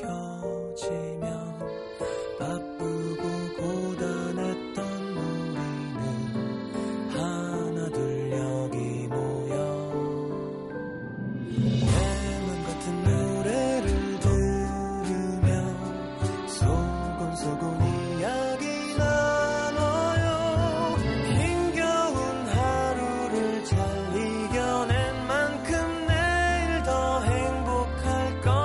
켜지면 바쁘고 고단했던 우리는 하나 둘 여기 모여 해문 같은 노래를 들으며 소곤소곤 이야기 나눠요. 힘겨운 하루를 잘 이겨낸 만큼 내일 더 행복할 거예요.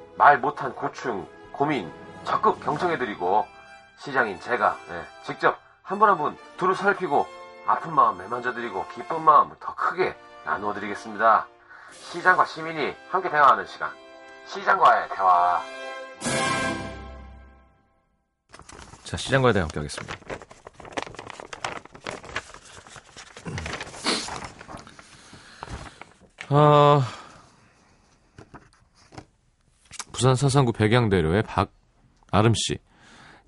말 못한 고충, 고민 적극 경청해드리고 시장인 제가 직접 한 분 한 분 두루 살피고 아픈 마음 매만져드리고 기쁜 마음을 더 크게 나누어드리겠습니다. 시장과 시민이 함께 대화하는 시간, 시장과의 대화. 자, 시장과의 대화 함께 하겠습니다. 부산 사상구 백양대로의 박아름씨,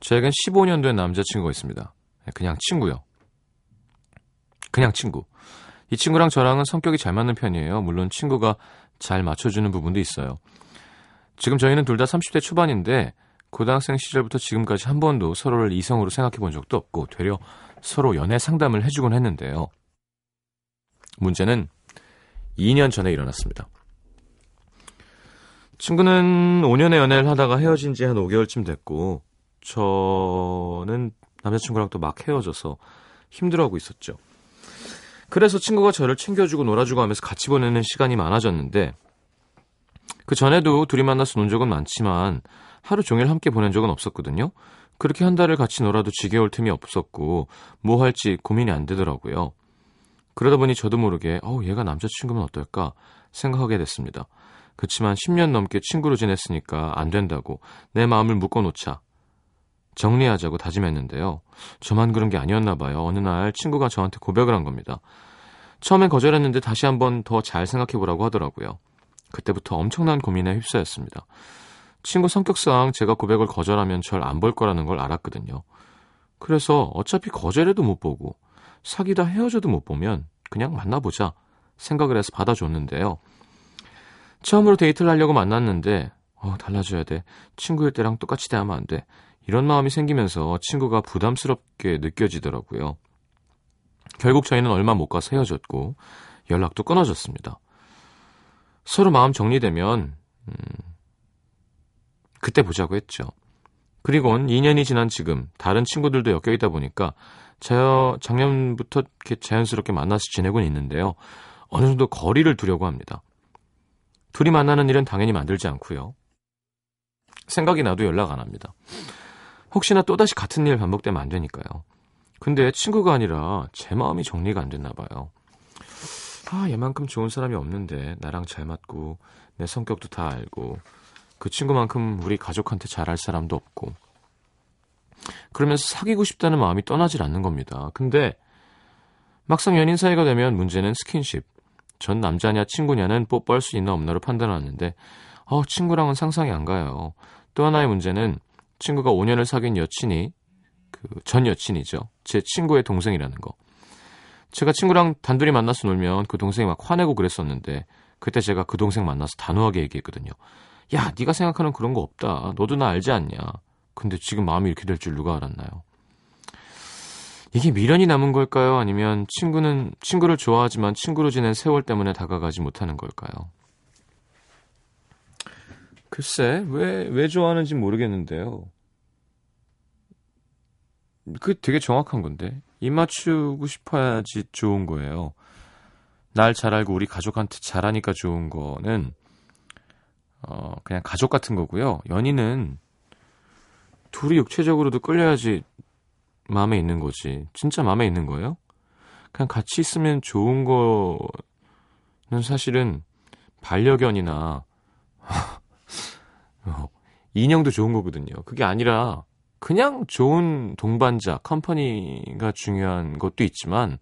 최근 15년 된 남자친구가 있습니다. 그냥 친구요. 그냥 친구. 이 친구랑 저랑은 성격이 잘 맞는 편이에요. 물론 친구가 잘 맞춰주는 부분도 있어요. 지금 저희는 둘 다 30대 초반인데 고등학생 시절부터 지금까지 한 번도 서로를 이성으로 생각해 본 적도 없고 되려 서로 연애 상담을 해주곤 했는데요. 문제는 2년 전에 일어났습니다. 친구는 5년의 연애를 하다가 헤어진 지 한 5개월쯤 됐고 저는 남자친구랑 또 막 헤어져서 힘들어하고 있었죠. 그래서 친구가 저를 챙겨주고 놀아주고 하면서 같이 보내는 시간이 많아졌는데 그 전에도 둘이 만나서 논 적은 많지만 하루 종일 함께 보낸 적은 없었거든요. 그렇게 한 달을 같이 놀아도 지겨울 틈이 없었고 뭐 할지 고민이 안 되더라고요. 그러다 보니 저도 모르게 얘가 남자친구면 어떨까 생각하게 됐습니다. 그치만 10년 넘게 친구로 지냈으니까 안 된다고 내 마음을 묶어놓자, 정리하자고 다짐했는데요. 저만 그런 게 아니었나 봐요. 어느 날 친구가 저한테 고백을 한 겁니다. 처음엔 거절했는데 다시 한번 더 잘 생각해보라고 하더라고요. 그때부터 엄청난 고민에 휩싸였습니다. 친구 성격상 제가 고백을 거절하면 절 안 볼 거라는 걸 알았거든요. 그래서 어차피 거절해도 못 보고 사귀다 헤어져도 못 보면 그냥 만나보자 생각을 해서 받아줬는데요. 처음으로 데이트를 하려고 만났는데 달라져야 돼, 친구일 때랑 똑같이 대하면 안 돼, 이런 마음이 생기면서 친구가 부담스럽게 느껴지더라고요. 결국 저희는 얼마 못 가서 헤어졌고 연락도 끊어졌습니다. 서로 마음 정리되면 그때 보자고 했죠. 그리고는 2년이 지난 지금 다른 친구들도 엮여있다 보니까 작년부터 이렇게 자연스럽게 만나서 지내고는 있는데요. 어느 정도 거리를 두려고 합니다. 둘이 만나는 일은 당연히 만들지 않고요. 생각이 나도 연락 안 합니다. 혹시나 또다시 같은 일 반복되면 안 되니까요. 근데 친구가 아니라 제 마음이 정리가 안 됐나 봐요. 얘만큼 좋은 사람이 없는데, 나랑 잘 맞고 내 성격도 다 알고 그 친구만큼 우리 가족한테 잘할 사람도 없고, 그러면서 사귀고 싶다는 마음이 떠나질 않는 겁니다. 근데 막상 연인 사이가 되면 문제는 스킨십, 전 남자냐 친구냐는 뽀뽀할 수 있나 없나로 판단하는데 친구랑은 상상이 안 가요. 또 하나의 문제는 친구가 5년을 사귄 여친이 전 여친이죠, 제 친구의 동생이라는 거. 제가 친구랑 단둘이 만나서 놀면 그 동생이 막 화내고 그랬었는데 그때 제가 그 동생 만나서 단호하게 얘기했거든요. 야, 네가 생각하는 그런 거 없다. 너도 나 알지 않냐. 근데 지금 마음이 이렇게 될 줄 누가 알았나요? 이게 미련이 남은 걸까요? 아니면 친구를 좋아하지만 친구로 지낸 세월 때문에 다가가지 못하는 걸까요? 글쎄, 왜 좋아하는지 모르겠는데요. 그게 되게 정확한 건데, 입 맞추고 싶어야지 좋은 거예요. 날 잘 알고 우리 가족한테 잘하니까 좋은 거는 그냥 가족 같은 거고요. 연인은 둘이 육체적으로도 끌려야지 마음에 있는 거지. 진짜 마음에 있는 거예요? 그냥 같이 있으면 좋은 거는 사실은 반려견이나 인형도 좋은 거거든요. 그게 아니라 그냥 좋은 동반자, 컴퍼니가 중요한 것도 있지만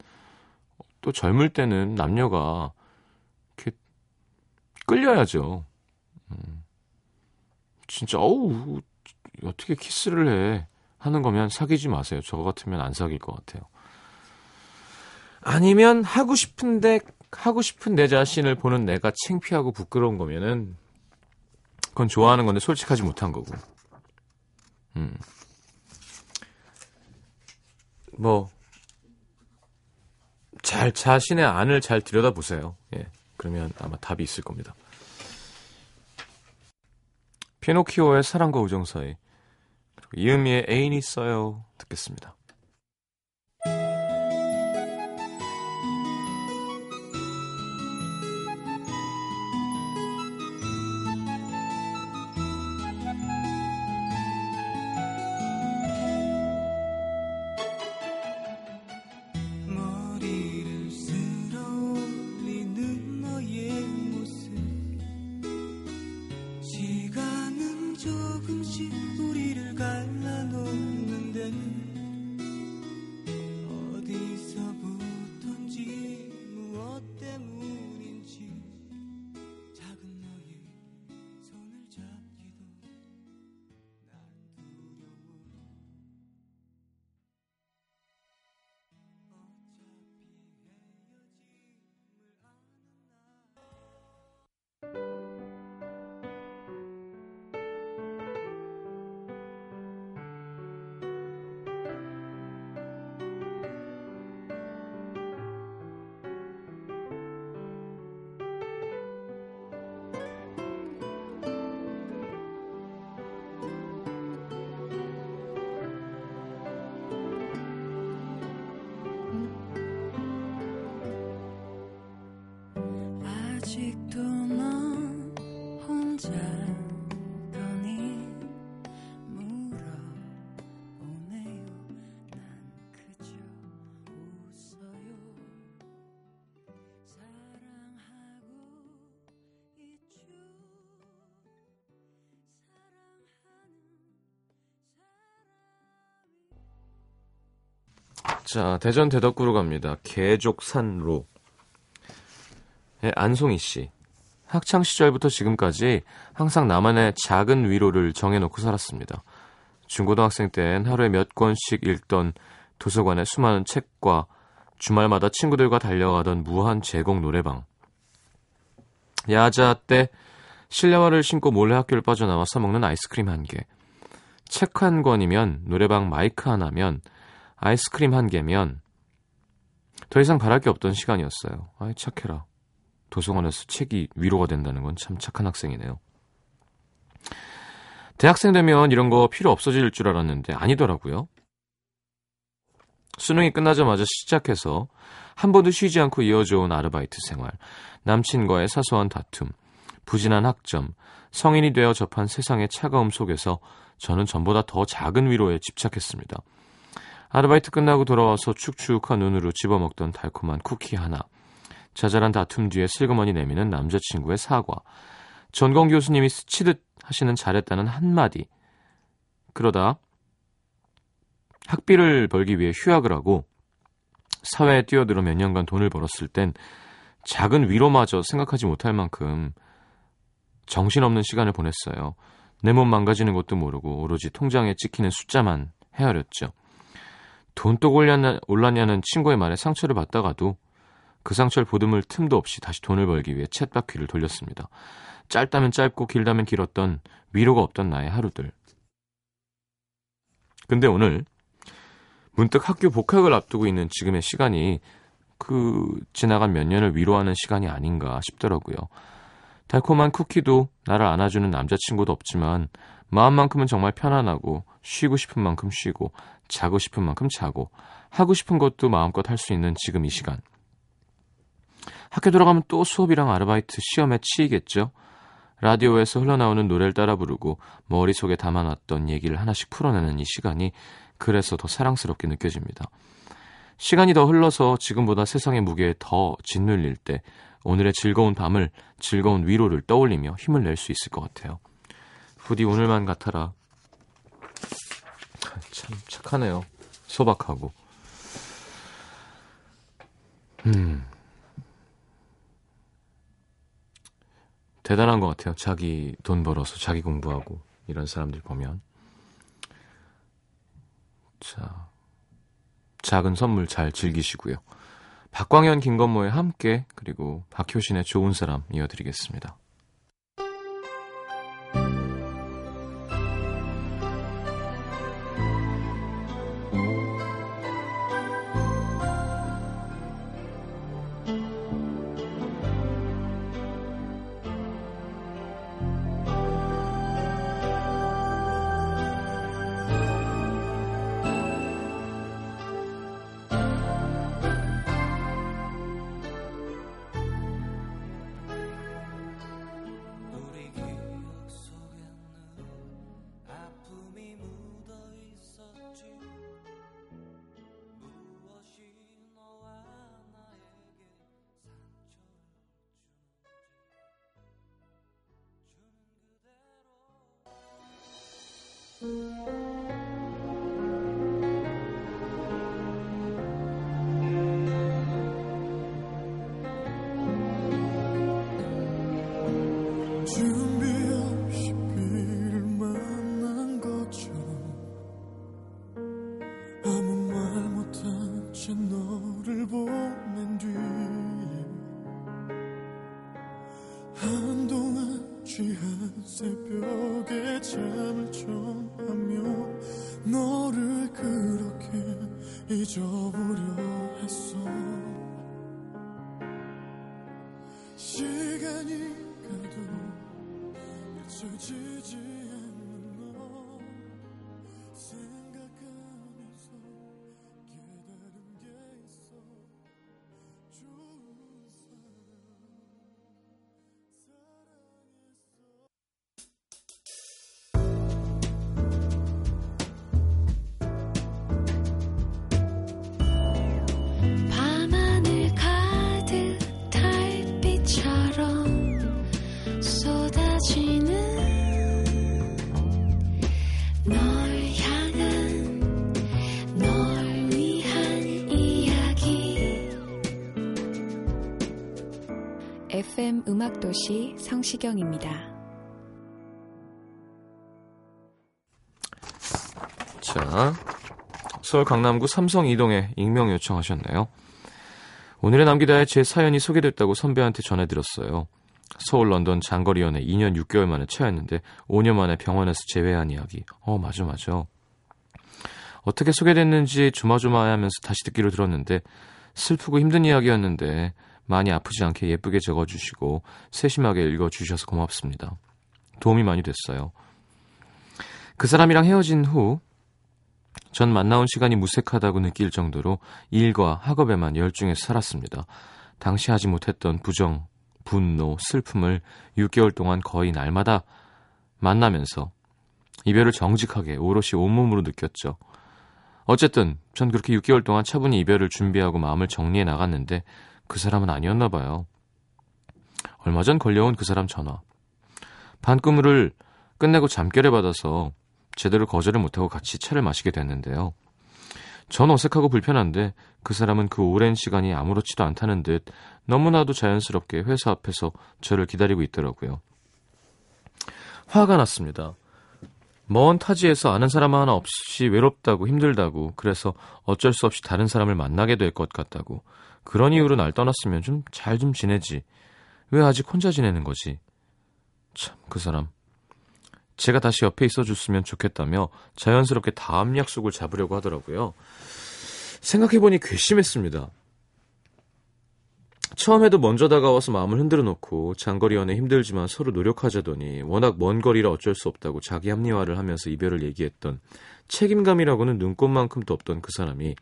또 젊을 때는 남녀가 이렇게 끌려야죠. 진짜 어우 어떻게 키스를 해 하는 거면 사귀지 마세요. 저 같으면 안 사귈 것 같아요. 아니면 하고 싶은 내 자신을 보는 내가 창피하고 부끄러운 거면은 그건 좋아하는 건데 솔직하지 못한 거고. 뭐 잘 자신의 안을 잘 들여다보세요. 예, 그러면 아마 답이 있을 겁니다. 피노키오의 사랑과 우정 사이, 그리고 이은미의 애인이 있어요 듣겠습니다. 자, 대전 대덕구로 갑니다. 개족산로. 네, 안송이 씨. 학창시절부터 지금까지 항상 나만의 작은 위로를 정해놓고 살았습니다. 중고등학생 땐 하루에 몇 권씩 읽던 도서관의 수많은 책과 주말마다 친구들과 달려가던 무한 제공 노래방. 야자 때 실내화를 신고 몰래 학교를 빠져나와 사먹는 아이스크림 한 개. 책 한 권이면 노래방 마이크 하나면 아이스크림 한 개면 더 이상 바랄 게 없던 시간이었어요. 아이 착해라. 도서관에서 책이 위로가 된다는 건 참 착한 학생이네요. 대학생 되면 이런 거 필요 없어질 줄 알았는데 아니더라고요. 수능이 끝나자마자 시작해서 한 번도 쉬지 않고 이어져온 아르바이트 생활, 남친과의 사소한 다툼, 부진한 학점, 성인이 되어 접한 세상의 차가움 속에서 저는 전보다 더 작은 위로에 집착했습니다. 아르바이트 끝나고 돌아와서 축축한 눈으로 집어먹던 달콤한 쿠키 하나, 자잘한 다툼 뒤에 슬그머니 내미는 남자친구의 사과, 전공 교수님이 스치듯 하시는 잘했다는 한마디. 그러다 학비를 벌기 위해 휴학을 하고 사회에 뛰어들어 몇 년간 돈을 벌었을 땐 작은 위로마저 생각하지 못할 만큼 정신없는 시간을 보냈어요. 내 몸 망가지는 것도 모르고 오로지 통장에 찍히는 숫자만 헤아렸죠. 돈독 올랐냐는 친구의 말에 상처를 받다가도 그 상처를 보듬을 틈도 없이 다시 돈을 벌기 위해 쳇바퀴를 돌렸습니다. 짧다면 짧고 길다면 길었던 위로가 없던 나의 하루들. 근데 오늘 문득 학교 복학을 앞두고 있는 지금의 시간이 그 지나간 몇 년을 위로하는 시간이 아닌가 싶더라고요. 달콤한 쿠키도 나를 안아주는 남자친구도 없지만 마음만큼은 정말 편안하고 쉬고 싶은 만큼 쉬고 자고 싶은 만큼 자고 하고 싶은 것도 마음껏 할 수 있는 지금 이 시간. 학교 돌아가면 또 수업이랑 아르바이트, 시험에 치이겠죠. 라디오에서 흘러나오는 노래를 따라 부르고 머릿속에 담아놨던 얘기를 하나씩 풀어내는 이 시간이 그래서 더 사랑스럽게 느껴집니다. 시간이 더 흘러서 지금보다 세상의 무게에 더 짓눌릴 때 오늘의 즐거운 밤을, 즐거운 위로를 떠올리며 힘을 낼 수 있을 것 같아요. 부디 오늘만 같아라. 참 착하네요. 소박하고. 대단한 것 같아요. 자기 돈 벌어서 자기 공부하고 이런 사람들 보면. 자, 작은 선물 잘 즐기시고요. 박광현, 김건모의 함께, 그리고 박효신의 좋은 사람 이어드리겠습니다. 준비없이 그를 만난 것처럼 아무 말 못한 채 너를 보낸 뒤 한동안 취한 새벽에 잠을 청하며 너를 그렇게 잊어보려 했어. 시간이 가도 잊혀지지 않는 너 생각하면서 깨달은 게 있어. 좋은 사랑 사랑했어. 밤하늘 가득 달빛처럼 쏟아지는 FM음악도시 성시경입니다. 자, 서울 강남구 삼성 이동에 익명 요청하셨네요. 오늘의 남기다에 제 사연이 소개됐다고 선배한테 전해드렸어요. 서울 런던 장거리 연애 2년 6개월 만에 차였는데 5년 만에 병원에서 재회한 이야기. 맞아. 어떻게 소개됐는지 조마조마하면서 다시 듣기로 들었는데 슬프고 힘든 이야기였는데 많이 아프지 않게 예쁘게 적어주시고 세심하게 읽어주셔서 고맙습니다. 도움이 많이 됐어요. 그 사람이랑 헤어진 후 전 만나온 시간이 무색하다고 느낄 정도로 일과 학업에만 열중해서 살았습니다. 당시 하지 못했던 부정, 분노, 슬픔을 6개월 동안 거의 날마다 만나면서 이별을 정직하게 오롯이 온몸으로 느꼈죠. 어쨌든 전 그렇게 6개월 동안 차분히 이별을 준비하고 마음을 정리해 나갔는데 그 사람은 아니었나 봐요. 얼마 전 걸려온 그 사람 전화. 반꾸물을 끝내고 잠결에 받아서 제대로 거절을 못하고 같이 차를 마시게 됐는데요. 전 어색하고 불편한데 그 사람은 그 오랜 시간이 아무렇지도 않다는 듯 너무나도 자연스럽게 회사 앞에서 저를 기다리고 있더라고요. 화가 났습니다. 먼 타지에서 아는 사람 하나 없이 외롭다고 힘들다고 그래서 어쩔 수 없이 다른 사람을 만나게 될 것 같다고 그런 이유로 날 떠났으면 좀 잘 좀 지내지. 왜 아직 혼자 지내는 거지? 참, 그 사람. 제가 다시 옆에 있어줬으면 좋겠다며 자연스럽게 다음 약속을 잡으려고 하더라고요. 생각해보니 괘씸했습니다. 처음에도 먼저 다가와서 마음을 흔들어 놓고 장거리 연애 힘들지만 서로 노력하자더니 워낙 먼 거리라 어쩔 수 없다고 자기 합리화를 하면서 이별을 얘기했던 책임감이라고는 눈꼽만큼도 없던 그 사람이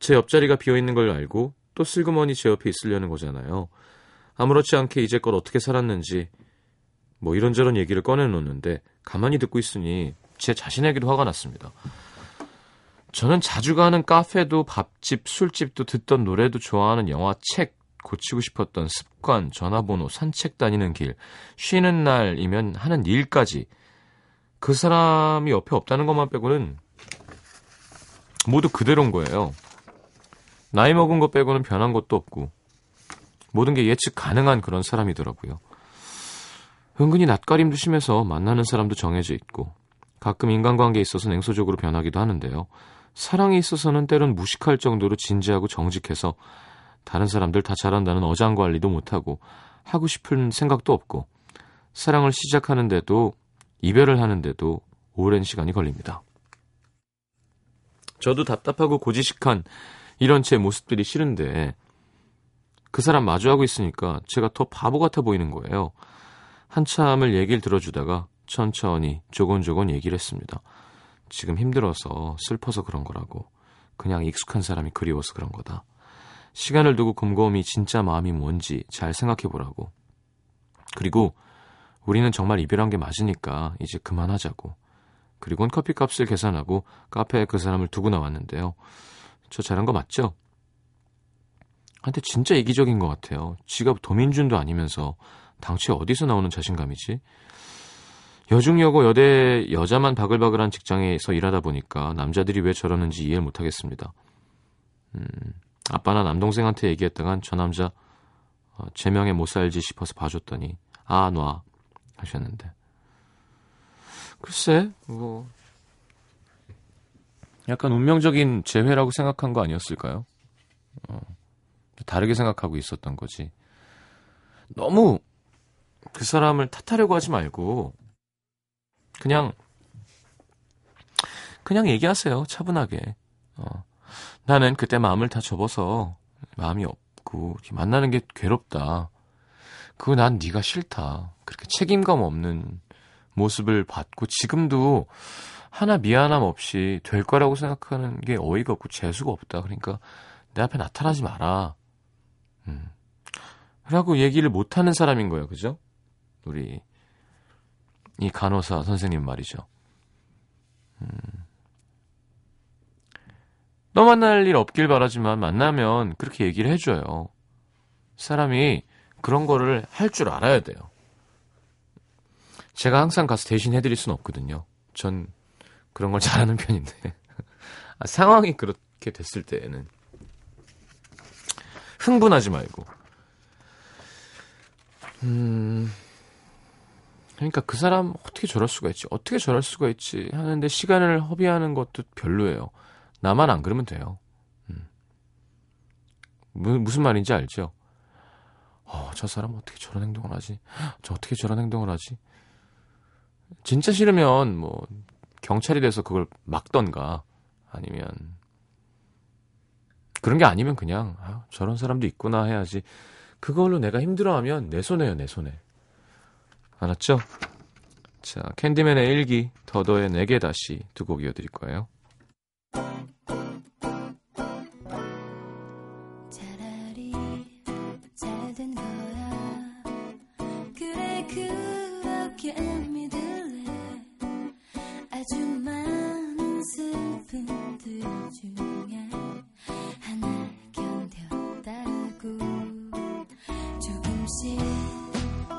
제 옆자리가 비어있는 걸 알고 또 슬그머니 제 옆에 있으려는 거잖아요. 아무렇지 않게 이제껏 어떻게 살았는지 뭐 이런저런 얘기를 꺼내놓는데 가만히 듣고 있으니 제 자신에게도 화가 났습니다. 저는 자주 가는 카페도 밥집, 술집도 듣던 노래도 좋아하는 영화, 책, 고치고 싶었던 습관, 전화번호, 산책 다니는 길, 쉬는 날이면 하는 일까지 그 사람이 옆에 없다는 것만 빼고는 모두 그대로인 거예요. 나이 먹은 것 빼고는 변한 것도 없고 모든 게 예측 가능한 그런 사람이더라고요. 은근히 낯가림도 심해서 만나는 사람도 정해져 있고 가끔 인간관계에 있어서 냉소적으로 변하기도 하는데요. 사랑에 있어서는 때론 무식할 정도로 진지하고 정직해서 다른 사람들 다 잘한다는 어장관리도 못하고 하고 싶은 생각도 없고 사랑을 시작하는데도 이별을 하는데도 오랜 시간이 걸립니다. 저도 답답하고 고지식한 이런 제 모습들이 싫은데 그 사람 마주하고 있으니까 제가 더 바보 같아 보이는 거예요. 한참을 얘기를 들어주다가 천천히 조곤조곤 얘기를 했습니다. 지금 힘들어서 슬퍼서 그런 거라고. 그냥 익숙한 사람이 그리워서 그런 거다. 시간을 두고 곰곰이 진짜 마음이 뭔지 잘 생각해보라고. 그리고 우리는 정말 이별한 게 맞으니까 이제 그만하자고. 그리고는 커피값을 계산하고 카페에 그 사람을 두고 나왔는데요. 저 잘한 거 맞죠? 한테 진짜 이기적인 것 같아요. 지가 도민준도 아니면서 당최 어디서 나오는 자신감이지? 여중여고 여대 여자만 바글바글한 직장에서 일하다 보니까 남자들이 왜 저러는지 이해를 못하겠습니다. 아빠나 남동생한테 얘기했다간 저 남자 제 명에 못 살지 싶어서 봐줬더니 아, 놔 하셨는데 글쎄 뭐 약간 운명적인 재회라고 생각한 거 아니었을까요? 다르게 생각하고 있었던 거지. 너무 그 사람을 탓하려고 하지 말고 그냥 얘기하세요. 차분하게. 나는 그때 마음을 다 접어서 마음이 없고 만나는 게 괴롭다. 그거 난 네가 싫다. 그렇게 책임감 없는 모습을 봤고 지금도 하나 미안함 없이 될 거라고 생각하는 게 어이가 없고 재수가 없다. 그러니까 내 앞에 나타나지 마라. 라고 얘기를 못하는 사람인 거예요. 그죠? 우리 이 간호사 선생님 말이죠. 너 만날 일 없길 바라지만 만나면 그렇게 얘기를 해줘요. 사람이 그런 거를 할 줄 알아야 돼요. 제가 항상 가서 대신 해드릴 순 없거든요. 전 그런 걸 잘하는 편인데 상황이 그렇게 됐을 때에는 흥분하지 말고 그러니까 그 사람 어떻게 저럴 수가 있지 하는데 시간을 허비하는 것도 별로예요. 나만 안 그러면 돼요. 무슨 말인지 알죠? 저 사람 어떻게 저런 행동을 하지? 진짜 싫으면 뭐 경찰이 돼서 그걸 막던가 아니면 그런 게 아니면 그냥 저런 사람도 있구나 해야지. 그걸로 내가 힘들어하면 내 손해요. 내 손해. 알았죠? 자, 캔디맨의 일기, 더더의 내게 다시 두 곡 이어드릴 거예요. 차라리 잘된 거야. 그래 그렇게 안 믿을래. 아주 많은 슬픔들 중에 하나 견뎠다고. 조금씩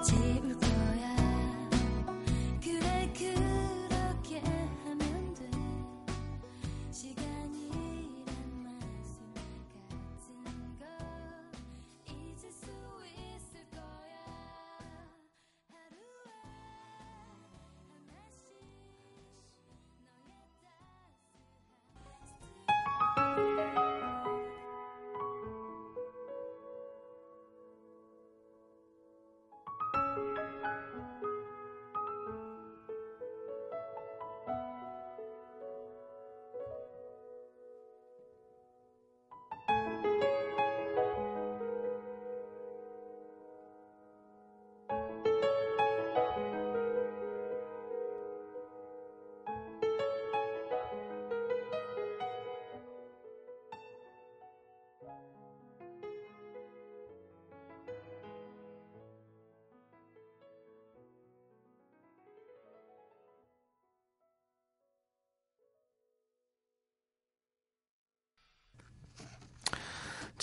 지울 거야.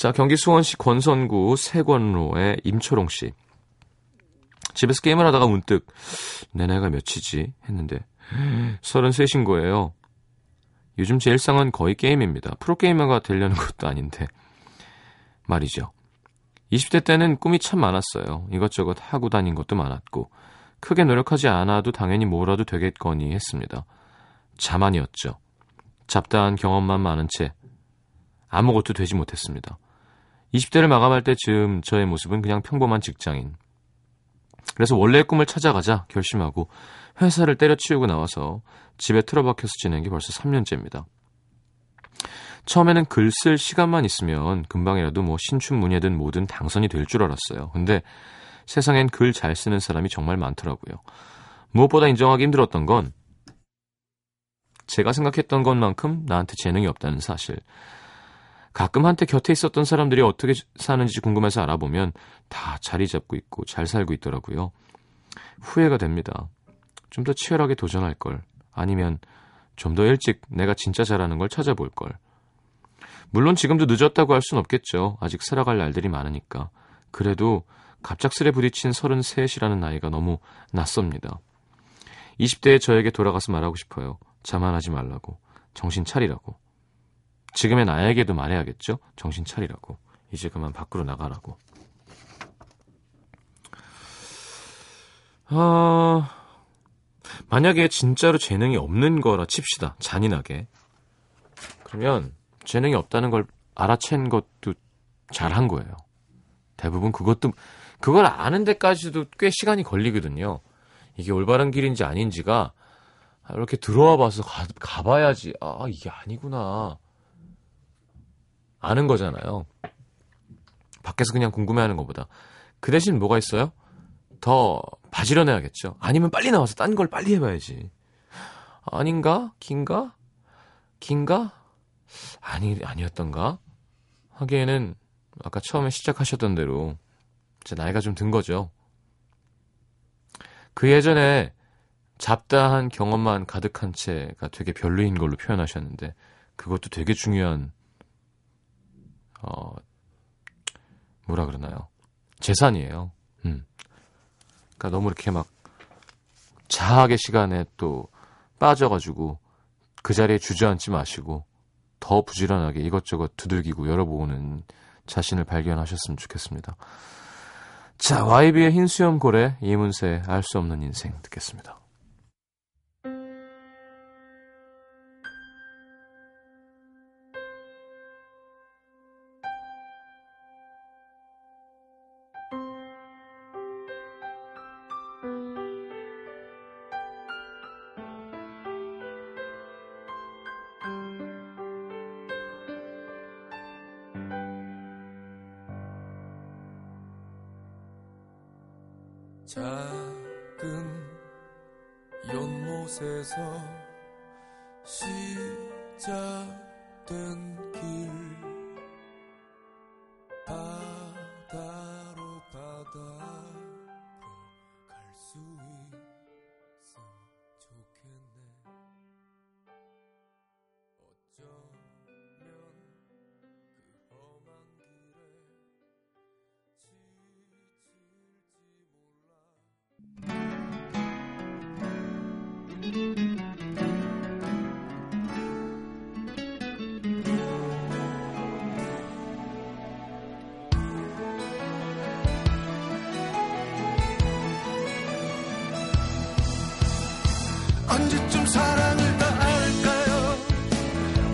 자, 경기 수원시 권선구 세권로의 임초롱 씨. 집에서 게임을 하다가 문득 내 나이가 몇이지 했는데 33인 거예요. 요즘 제 일상은 거의 게임입니다. 프로게이머가 되려는 것도 아닌데 말이죠. 20대 때는 꿈이 참 많았어요. 이것저것 하고 다닌 것도 많았고 크게 노력하지 않아도 당연히 뭐라도 되겠거니 했습니다. 자만이었죠. 잡다한 경험만 많은 채 아무것도 되지 못했습니다. 20대를 마감할 때쯤 저의 모습은 그냥 평범한 직장인. 그래서 원래의 꿈을 찾아가자 결심하고 회사를 때려치우고 나와서 집에 틀어박혀서 지낸 게 벌써 3년째입니다. 처음에는 글 쓸 시간만 있으면 금방이라도 뭐 신춘문예든 뭐든 당선이 될 줄 알았어요. 근데 세상엔 글 잘 쓰는 사람이 정말 많더라고요. 무엇보다 인정하기 힘들었던 건 제가 생각했던 것만큼 나한테 재능이 없다는 사실. 가끔 한때 곁에 있었던 사람들이 어떻게 사는지 궁금해서 알아보면 다 자리 잡고 있고 잘 살고 있더라고요. 후회가 됩니다. 좀 더 치열하게 도전할 걸. 아니면 좀 더 일찍 내가 진짜 잘하는 걸 찾아볼 걸. 물론 지금도 늦었다고 할 순 없겠죠. 아직 살아갈 날들이 많으니까. 그래도 갑작스레 부딪힌 33이라는 나이가 너무 낯섭니다. 20대에 저에게 돌아가서 말하고 싶어요. 자만하지 말라고. 정신 차리라고. 지금의 나에게도 말해야겠죠? 정신 차리라고. 이제 그만 밖으로 나가라고. 만약에 진짜로 재능이 없는 거라 칩시다. 잔인하게. 그러면 재능이 없다는 걸 알아챈 것도 잘한 거예요. 대부분 그것도, 그걸 아는 데까지도 꽤 시간이 걸리거든요. 이게 올바른 길인지 아닌지가 이렇게 들어와 봐서 가봐야지. 아, 이게 아니구나. 아는 거잖아요. 밖에서 그냥 궁금해하는 것보다. 그 대신 뭐가 있어요? 더 바지런해야겠죠. 아니면 빨리 나와서 딴 걸 빨리 해봐야지. 아닌가? 긴가? 긴가? 아니었던가? 하기에는 아까 처음에 시작하셨던 대로 이제 나이가 좀 든 거죠. 그 예전에 잡다한 경험만 가득한 채가 되게 별로인 걸로 표현하셨는데 그것도 되게 중요한 뭐라 그러나요? 재산이에요. 그러니까 너무 이렇게 막 자학의 시간에 또 빠져가지고 그 자리에 주저앉지 마시고 더 부지런하게 이것저것 두들기고 열어보는 자신을 발견하셨으면 좋겠습니다. 자, YB의 흰 수염 고래, 이문세의 알 수 없는 인생 듣겠습니다. 작은 연못에서 시작된 길 바다로 바다로 갈 수 있음 좋겠네. 어쩌면 그 험한 길에 언제쯤 사랑을 다 알까요?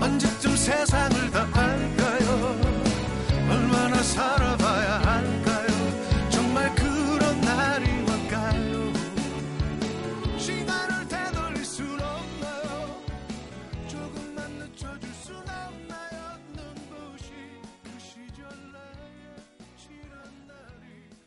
언제쯤 세상을 다 알까요? 얼마나 살아봐야 할까요? 정말 그런 날이 올까요? 시간을 되돌릴 순 없나요? 조금만 늦춰줄 순 없나요? 눈부시 그 시절 나의 지난 날이 그리워요.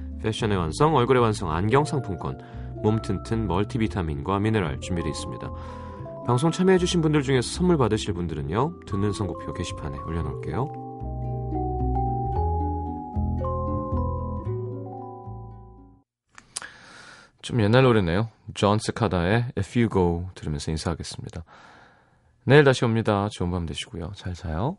패션의 완성, 얼굴의 완성 안경 상품권, 몸 튼튼 멀티비타민과 미네랄 준비되어 있습니다. 방송 참여해주신 분들 중에서 선물 받으실 분들은요, 듣는 선곡표 게시판에 올려놓을게요. 좀 옛날 노래네요. 존 스카다의 If You Go 들으면서 인사하겠습니다. 내일 다시 옵니다. 좋은 밤 되시고요. 잘 자요.